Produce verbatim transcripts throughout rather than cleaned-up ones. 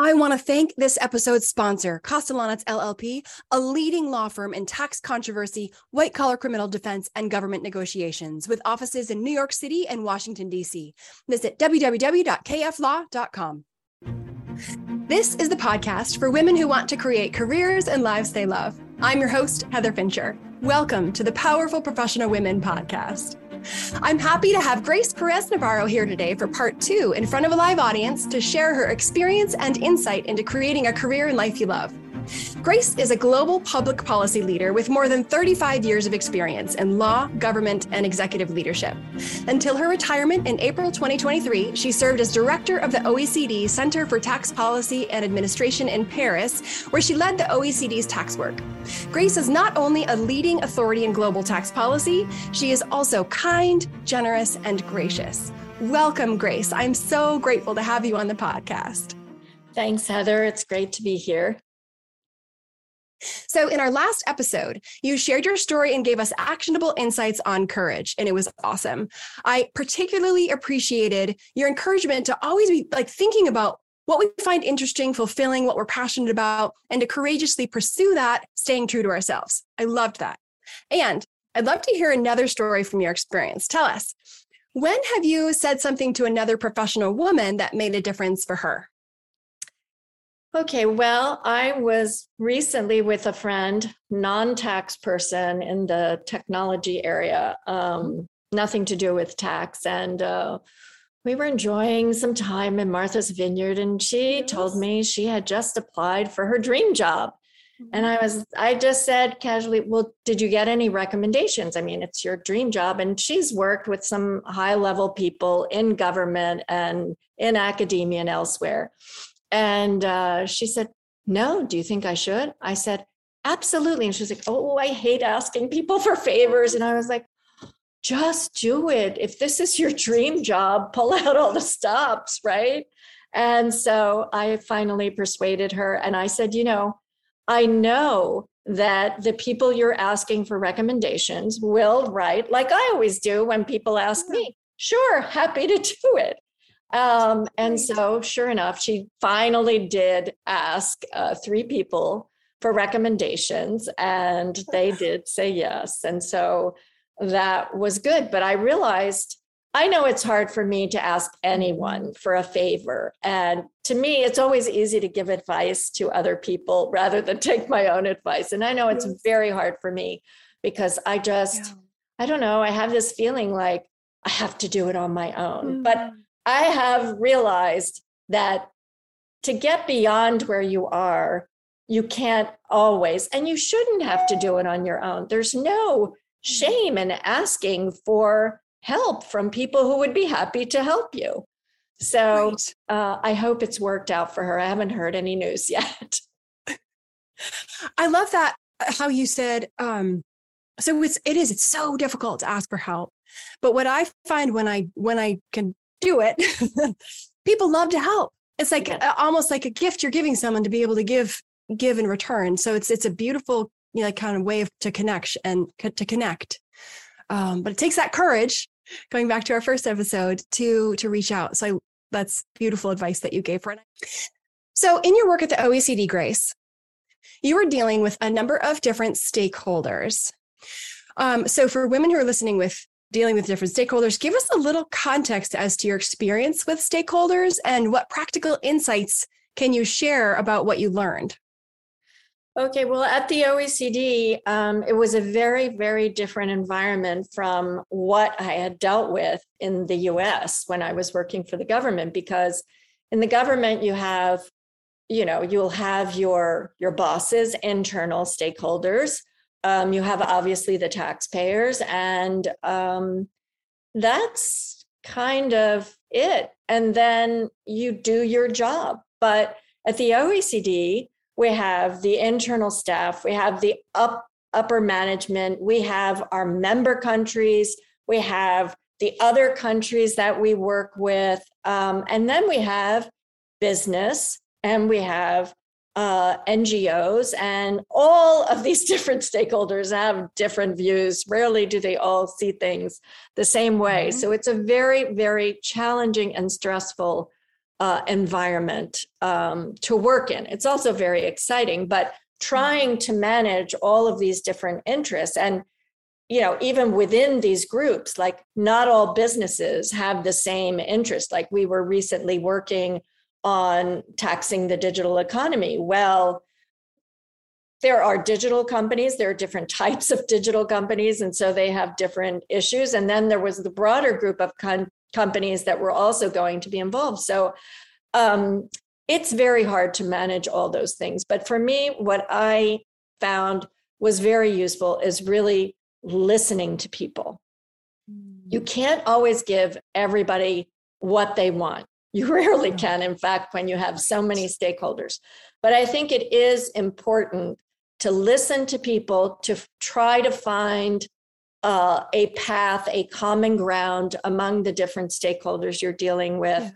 I want to thank this episode's sponsor, Castellanos L L P, a leading law firm in tax controversy, white-collar criminal defense, and government negotiations, with offices in New York City and Washington, D C Visit w w w dot k f law dot com. This is the podcast for women who want to create careers and lives they love. I'm your host, Heather Fincher. Welcome to the Powerful Professional Women podcast. I'm happy to have Grace Perez-Navarro here today for part two in front of a live audience to share her experience and insight into creating a career and life you love. Grace is a global public policy leader with more than thirty-five years of experience in law, government, and executive leadership. Until her retirement in April twenty twenty-three, she served as director of the O E C D Centre for Tax Policy and Administration in Paris, where she led the O E C D's tax work. Grace is not only a leading authority in global tax policy, she is also kind, generous, and gracious. Welcome, Grace. I'm so grateful to have you on the podcast. Thanks, Heather. It's great to be here. So in our last episode, you shared your story and gave us actionable insights on courage, and it was awesome. I particularly appreciated your encouragement to always be like thinking about what we find interesting, fulfilling, what we're passionate about, and to courageously pursue that, staying true to ourselves. I loved that. And I'd love to hear another story from your experience. Tell us, when have you said something to another professional woman that made a difference for her? Okay, well, I was recently with a friend, non-tax person in the technology area, um, nothing to do with tax. And uh, we were enjoying some time in Martha's Vineyard, and she told me she had just applied for her dream job. And I was, I just said casually, well, did you get any recommendations? I mean, it's your dream job. And she's worked with some high-level people in government and in academia and elsewhere. And uh, she said, no, do you think I should? I said, absolutely. And she was like, oh, I hate asking people for favors. And I was like, just do it. If this is your dream job, pull out all the stops, right? And so I finally persuaded her. And I said, you know, I know that the people you're asking for recommendations will write, like I always do when people ask me, sure, happy to do it. Um, and so sure enough, she finally did ask uh, three people for recommendations, and they did say yes. And so that was good. But I realized, I know it's hard for me to ask anyone for a favor. And to me, it's always easy to give advice to other people rather than take my own advice. And I know it's very hard for me because I just, I don't know, I have this feeling like I have to do it on my own. But I have realized that to get beyond where you are, you can't always, and you shouldn't have to do it on your own. There's no shame in asking for help from people who would be happy to help you. So right. uh, I hope it's worked out for her. I haven't heard any news yet. I love that, how you said, um, so it's, it is, it's so difficult to ask for help. But what I find when I, when I can do it, people love to help. It's like yeah. almost like a gift you're giving someone to be able to give, give in return. So it's it's a beautiful, you know, kind of way of, to connect and to connect. Um, but it takes that courage. Going back to our first episode, to to reach out. So I, that's beautiful advice that you gave her. So in your work at the O E C D, Grace, you were dealing with a number of different stakeholders. Um, so for women who are listening with. Dealing with different stakeholders, give us a little context as to your experience with stakeholders and what practical insights can you share about what you learned? Okay, well, at the O E C D, um, it was a very, very different environment from what I had dealt with in the U S when I was working for the government, because in the government, you have, you know, you'll have your, your bosses, internal stakeholders. Um, you have obviously the taxpayers, and um, that's kind of it. And then you do your job. But at the O E C D, we have the internal staff, we have the up, upper management, we have our member countries, we have the other countries that we work with, um, and then we have business, and we have Uh, N G Os, and all of these different stakeholders have different views. Rarely do they all see things the same way. Mm-hmm. So it's a very, very challenging and stressful uh, environment um, to work in. It's also very exciting, but trying to manage all of these different interests, and you know, even within these groups, like not all businesses have the same interest. Like we were recently working on taxing the digital economy. Well, there are digital companies, there are different types of digital companies, and so they have different issues. And then there was the broader group of con- companies that were also going to be involved. So um, it's very hard to manage all those things. But for me, what I found was very useful is really listening to people. You can't always give everybody what they want. You rarely can, in fact, when you have so many stakeholders. But I think it is important to listen to people, to try to find uh, a path, a common ground among the different stakeholders you're dealing with.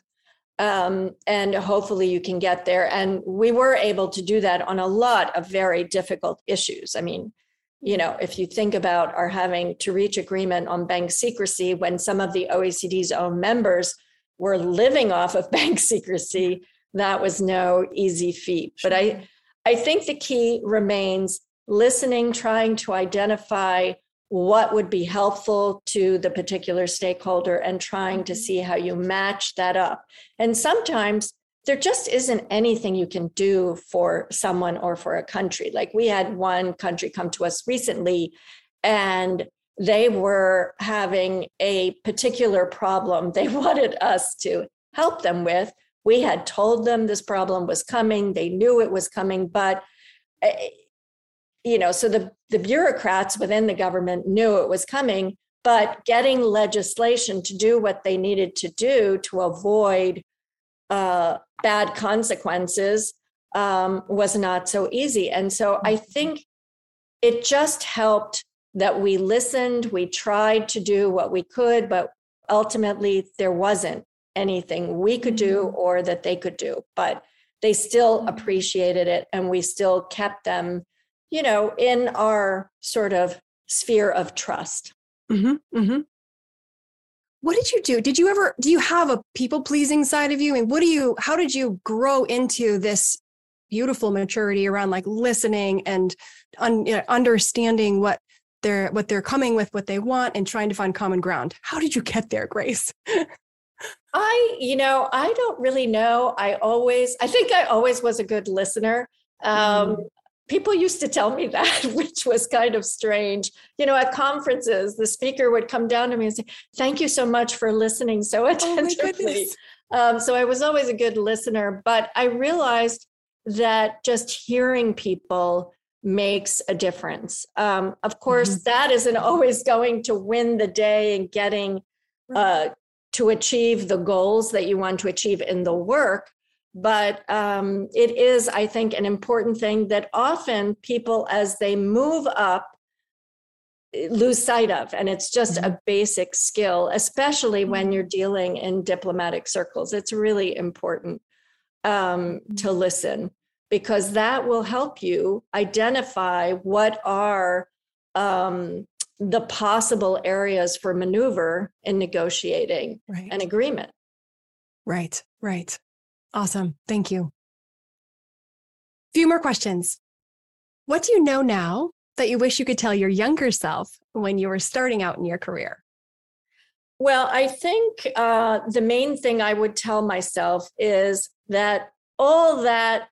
Yeah. Um, and hopefully you can get there. And we were able to do that on a lot of very difficult issues. I mean, you know, if you think about our having to reach agreement on bank secrecy when some of the O E C D's own members were living off of bank secrecy, that was no easy feat. But I, I think the key remains listening, trying to identify what would be helpful to the particular stakeholder and trying to see how you match that up. And sometimes there just isn't anything you can do for someone or for a country. Like we had one country come to us recently and they were having a particular problem they wanted us to help them with. We had told them this problem was coming. They knew it was coming, but, you know, so the, the bureaucrats within the government knew it was coming, but getting legislation to do what they needed to do to avoid uh, bad consequences um, was not so easy. And so I think it just helped that we listened, we tried to do what we could, but ultimately there wasn't anything we could do or that they could do, but they still appreciated it. And we still kept them, you know, in our sort of sphere of trust. Mm-hmm, mm-hmm. What did you do? Did you ever, do you have a people pleasing side of you? And what do you, how did you grow into this beautiful maturity around like listening and un, you know, understanding what they're, what they're coming with, what they want, and trying to find common ground? How did you get there, Grace? I, you know, I don't really know. I always, I think I always was a good listener. Um, mm. People used to tell me that, which was kind of strange. You know, at conferences, the speaker would come down to me and say, "Thank you so much for listening so attentively." Oh um, so I was always a good listener, but I realized that just hearing people makes a difference. Um, of course, mm-hmm. that isn't always going to win the day and getting uh, to achieve the goals that you want to achieve in the work. But um, it is, I think, an important thing that often people, as they move up, lose sight of. And it's just mm-hmm. a basic skill, especially mm-hmm. when you're dealing in diplomatic circles. It's really important um, mm-hmm. to listen, because that will help you identify what are um, the possible areas for maneuver in negotiating right. an agreement. Right, right. Awesome. Thank you. Few more questions. What do you know now that you wish you could tell your younger self when you were starting out in your career? Well, I think uh, the main thing I would tell myself is that all that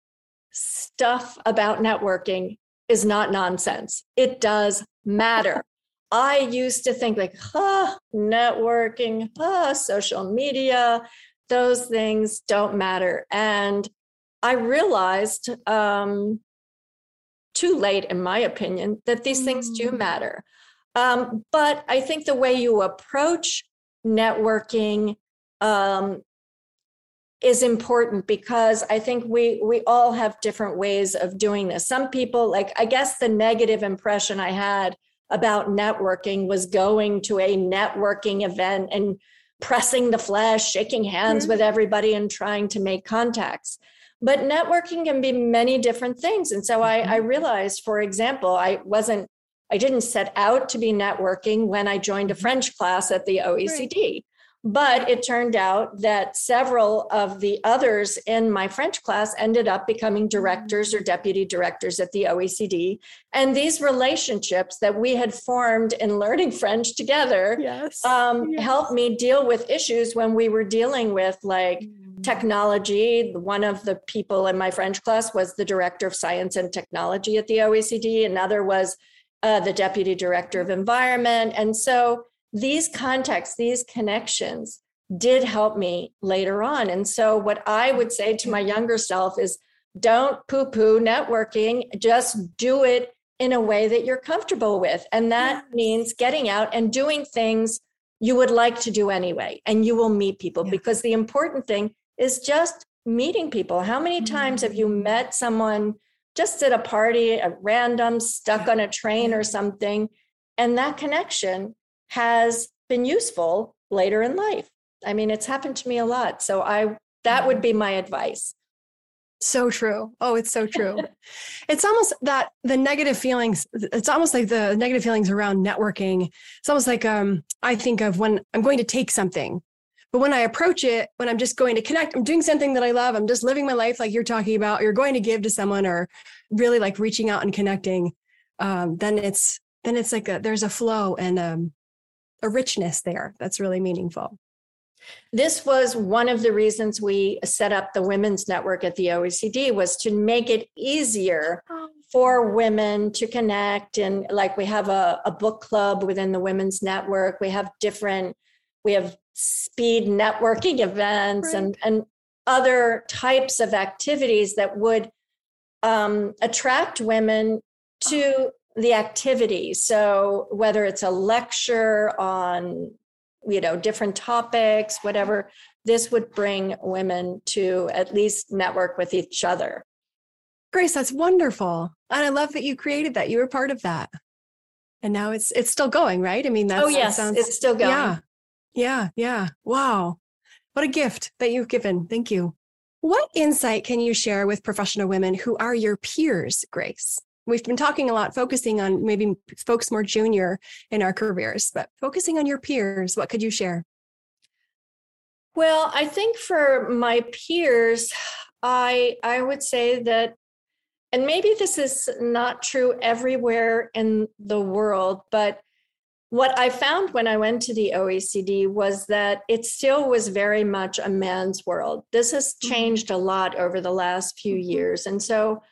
stuff about networking is not nonsense. It does matter. I used to think like, huh, networking, huh, social media, those things don't matter. And I realized um, too late, in my opinion, that these mm. things do matter. Um, but I think the way you approach networking um, is important, because I think we we all have different ways of doing this. Some people, like, I guess the negative impression I had about networking was going to a networking event and pressing the flesh, shaking hands mm-hmm. with everybody and trying to make contacts. But networking can be many different things. And so mm-hmm. I, I realized, for example, I wasn't, I didn't set out to be networking when I joined a French class at the O E C D. Right. But it turned out that several of the others in my French class ended up becoming directors or deputy directors at the O E C D. And these relationships that we had formed in learning French together yes. Um, yes. helped me deal with issues when we were dealing with like technology. One of the people in my French class was the director of science and technology at the O E C D. Another was uh, the deputy director of environment. And so these contacts, these connections did help me later on. And so what I would say to my younger self is don't poo-poo networking, just do it in a way that you're comfortable with. And that yes. means getting out and doing things you would like to do anyway, and you will meet people yeah. because the important thing is just meeting people. How many mm-hmm. times have you met someone just at a party, a random, stuck yeah. on a train or something, and that connection has been useful later in life? I mean, it's happened to me a lot. So I, that would be my advice. So true. Oh, it's so true. It's almost that the negative feelings, it's almost like the negative feelings around networking. It's almost like um, I think of when I'm going to take something, but when I approach it, when I'm just going to connect, I'm doing something that I love. I'm just living my life like you're talking about, you're going to give to someone or really like reaching out and connecting. Um, then it's, then it's like a, there's a flow and um, a richness there that's really meaningful. This was one of the reasons we set up the Women's Network at the O E C D, was to make it easier for women to connect. And like we have a, a book club within the Women's Network. We have different, we have speed networking events right. and, and other types of activities that would um, attract women to the activity. So whether it's a lecture on, you know, different topics, whatever, this would bring women to at least network with each other. Grace, that's wonderful. And I love that you created that. You were part of that. And now it's it's still going, right? I mean, that's, oh, yes, that sounds, it's still going. Yeah, yeah, yeah. Wow. What a gift that you've given. Thank you. What insight can you share with professional women who are your peers, Grace? We've been talking a lot, focusing on maybe folks more junior in our careers, but focusing on your peers, what could you share? Well, I think for my peers, I I would say that, and maybe this is not true everywhere in the world, but what I found when I went to the O E C D was that it still was very much a man's world. This has changed a lot over the last few years. And so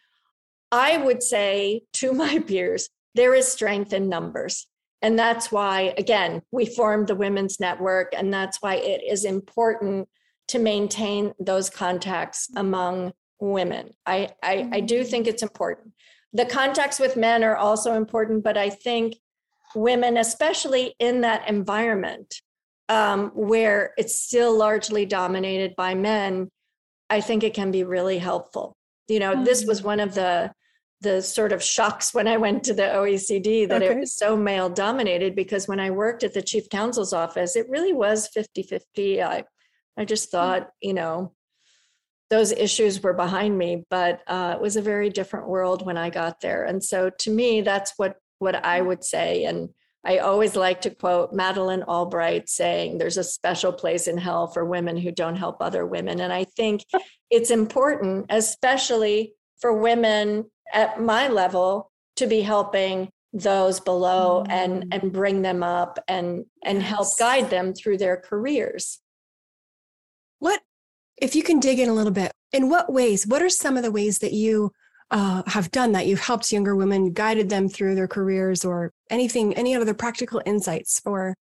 I would say to my peers, there is strength in numbers. And that's why, again, we formed the Women's Network. And that's why it is important to maintain those contacts among women. I, I, I do think it's important. The contacts with men are also important, but I think women, especially in that environment um, where it's still largely dominated by men, I think it can be really helpful. You know, this was one of the the sort of shocks when I went to the O E C D that okay. it was so male dominated, because when I worked at the chief counsel's office, it really was fifty-fifty. I, I just thought, you know, those issues were behind me, but uh, it was a very different world when I got there. And so to me, that's what what I would say. And I always like to quote Madeleine Albright saying, there's a special place in hell for women who don't help other women. And I think it's important, especially for women at my level, to be helping those below mm. and, and bring them up and, and yes. help guide them through their careers. What, if you can dig in a little bit, in what ways, what are some of the ways that you Uh, have done that? You've helped younger women, guided them through their careers, or anything, any other practical insights for?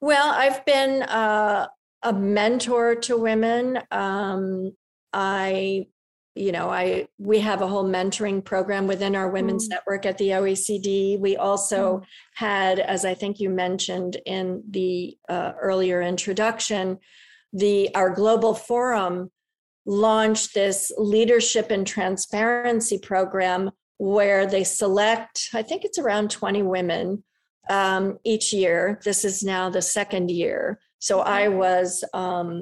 Well, I've been uh, a mentor to women. Um, I, you know, I we have a whole mentoring program within our Women's mm. Network at the O E C D. We also mm. had, as I think you mentioned in the uh, earlier introduction, the our global forum launched this leadership and transparency program where they select, I think it's around twenty women um, each year. This is now the second year. So I was um,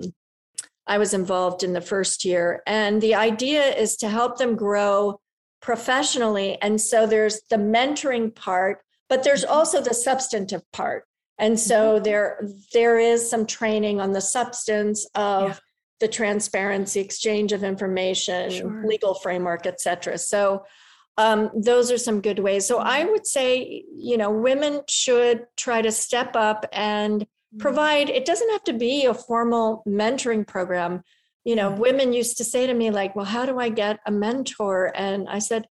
I was involved in the first year. And the idea is to help them grow professionally. And so there's the mentoring part, but there's also the substantive part. And so there, there is some training on the substance of yeah. the transparency, exchange of information, sure. legal framework, et cetera. So um, those are some good ways. So I would say, you know, women should try to step up and provide, it doesn't have to be a formal mentoring program. You know, women used to say to me like, well, how do I get a mentor? And I said,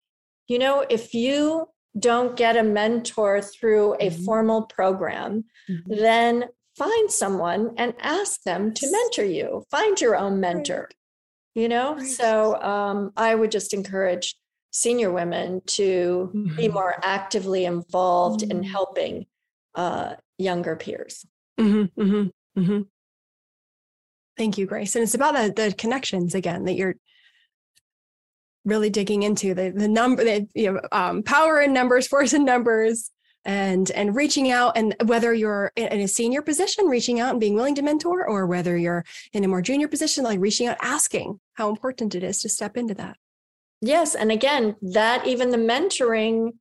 you know, if you don't get a mentor through a mm-hmm. formal program, mm-hmm. then find someone and ask them to mentor you. Find your own mentor, right. you know? Right. So um, I would just encourage senior women to mm-hmm. be more actively involved mm-hmm. in helping uh, younger peers. Mm-hmm. Mm-hmm. Mm-hmm. Thank you, Grace. And it's about the, the connections again, that you're really digging into the the number, the, you know, um, power in numbers, force in numbers, and and reaching out. And whether you're in a senior position, reaching out and being willing to mentor, or whether you're in a more junior position, like reaching out, asking how important it is to step into that. Yes, and again, that even the mentoring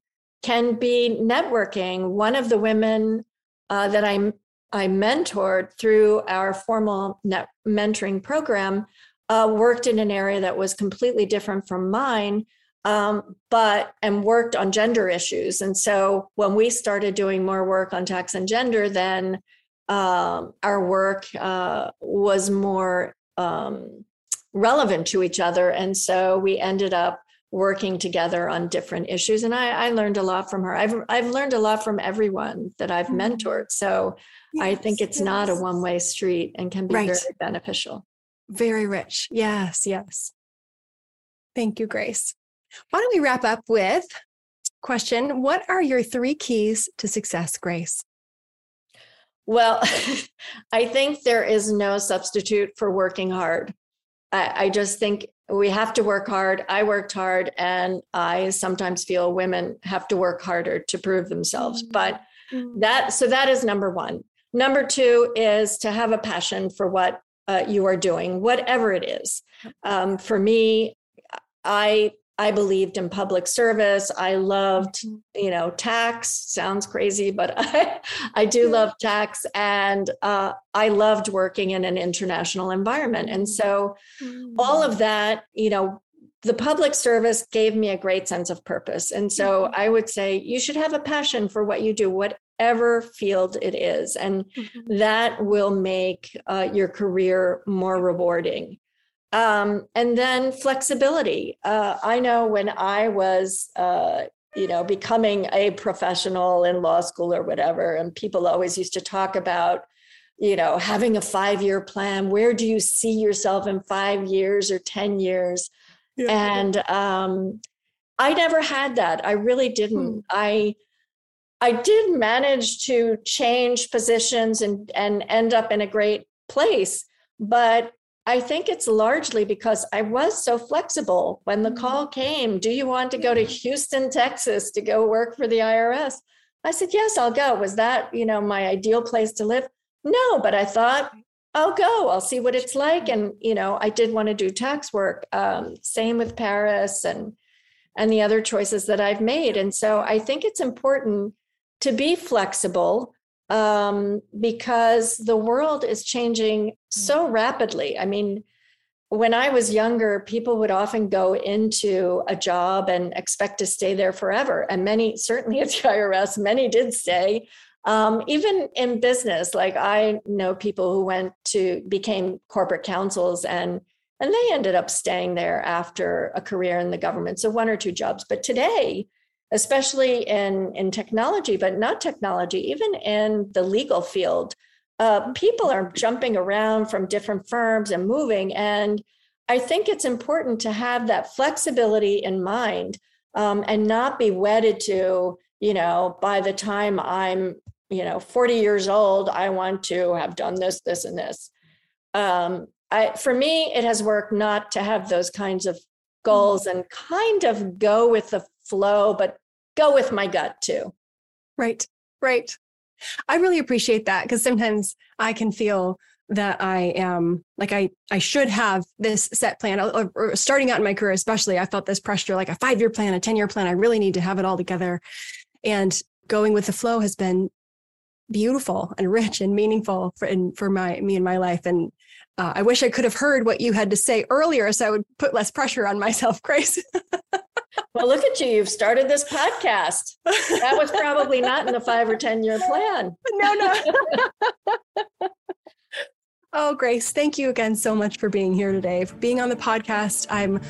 can be networking. One of the women uh, that I I mentored through our formal net mentoring program. Uh, worked in an area that was completely different from mine, um, but and worked on gender issues. And so when we started doing more work on tax and gender, then um, our work uh, was more um, relevant to each other. And so we ended up working together on different issues. And I, I learned a lot from her. I've I've learned a lot from everyone that I've mentored. So yes, I think it's yes. not a one-way street and can be right. very beneficial. Very rich. Yes, yes. Thank you, Grace. Why don't we wrap up with question, what are your three keys to success, Grace? Well, I think there is no substitute for working hard. I, I just think we have to work hard. I worked hard, and I sometimes feel women have to work harder to prove themselves. But that, so that is number one. Number two is to have a passion for what Uh, you are doing, whatever it is. Um, for me, I I believed in public service. I loved, you know, tax. Sounds crazy, but I, I do love tax. And uh, I loved working in an international environment. And so all of that, you know, the public service gave me a great sense of purpose. And so I would say you should have a passion for what you do, what ever field it is. And mm-hmm. that will make uh, your career more rewarding. Um, and then flexibility. Uh, I know when I was, uh, you know, becoming a professional in law school or whatever, and people always used to talk about, you know, having a five-year plan. Where do you see yourself in five years or ten years? Yeah. And um, I never had that. I really didn't. Mm. I I did manage to change positions and, and end up in a great place, but I think it's largely because I was so flexible. When the call came, do you want to go to Houston, Texas to go work for the I R S? I said, yes, I'll go. Was that, you know, my ideal place to live? No, but I thought I'll go, I'll see what it's like. And, you know, I did want to do tax work. Um, same with Paris and, and the other choices that I've made. And so I think it's important to be flexible um, because the world is changing so rapidly. I mean, when I was younger, people would often go into a job and expect to stay there forever. And many, certainly at the I R S, many did stay. Um, even in business, like I know people who went to, became corporate counsels and and they ended up staying there after a career in the government. So one or two jobs. But today, especially in, in technology, but not technology, even in the legal field, uh, people are jumping around from different firms and moving. And I think it's important to have that flexibility in mind um, and not be wedded to, you know, by the time I'm, you know, forty years old, I want to have done this, this, and this. Um, I, for me, it has worked not to have those kinds of goals and kind of go with the flow, but go with my gut too. Right, right. I really appreciate that because sometimes I can feel that I am like I, I should have this set plan. Or, or starting out in my career, especially, I felt this pressure, like a five-year plan, a ten-year plan. I really need to have it all together. And going with the flow has been beautiful and rich and meaningful for, and for my me and my life. And uh, I wish I could have heard what you had to say earlier, so I would put less pressure on myself, Grace. Well, look at you. You've started this podcast. That was probably not in the five or ten-year plan. No, no. Oh, Grace, thank you again so much for being here today, for being on the podcast. I'm,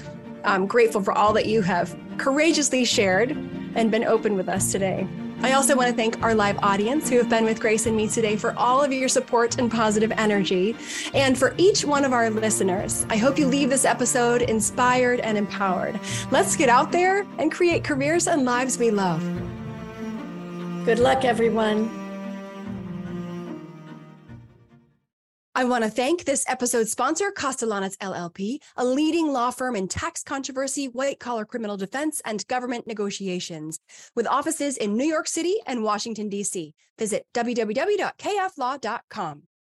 I'm grateful for all that you have courageously shared and been open with us today. I also want to thank our live audience who have been with Grace and me today for all of your support and positive energy. And for each one of our listeners, I hope you leave this episode inspired and empowered. Let's get out there and create careers and lives we love. Good luck, everyone. I want to thank this episode's sponsor, Castellanos L L P, a leading law firm in tax controversy, white-collar criminal defense, and government negotiations, with offices in New York City and Washington, D C Visit w w w dot k f law dot com.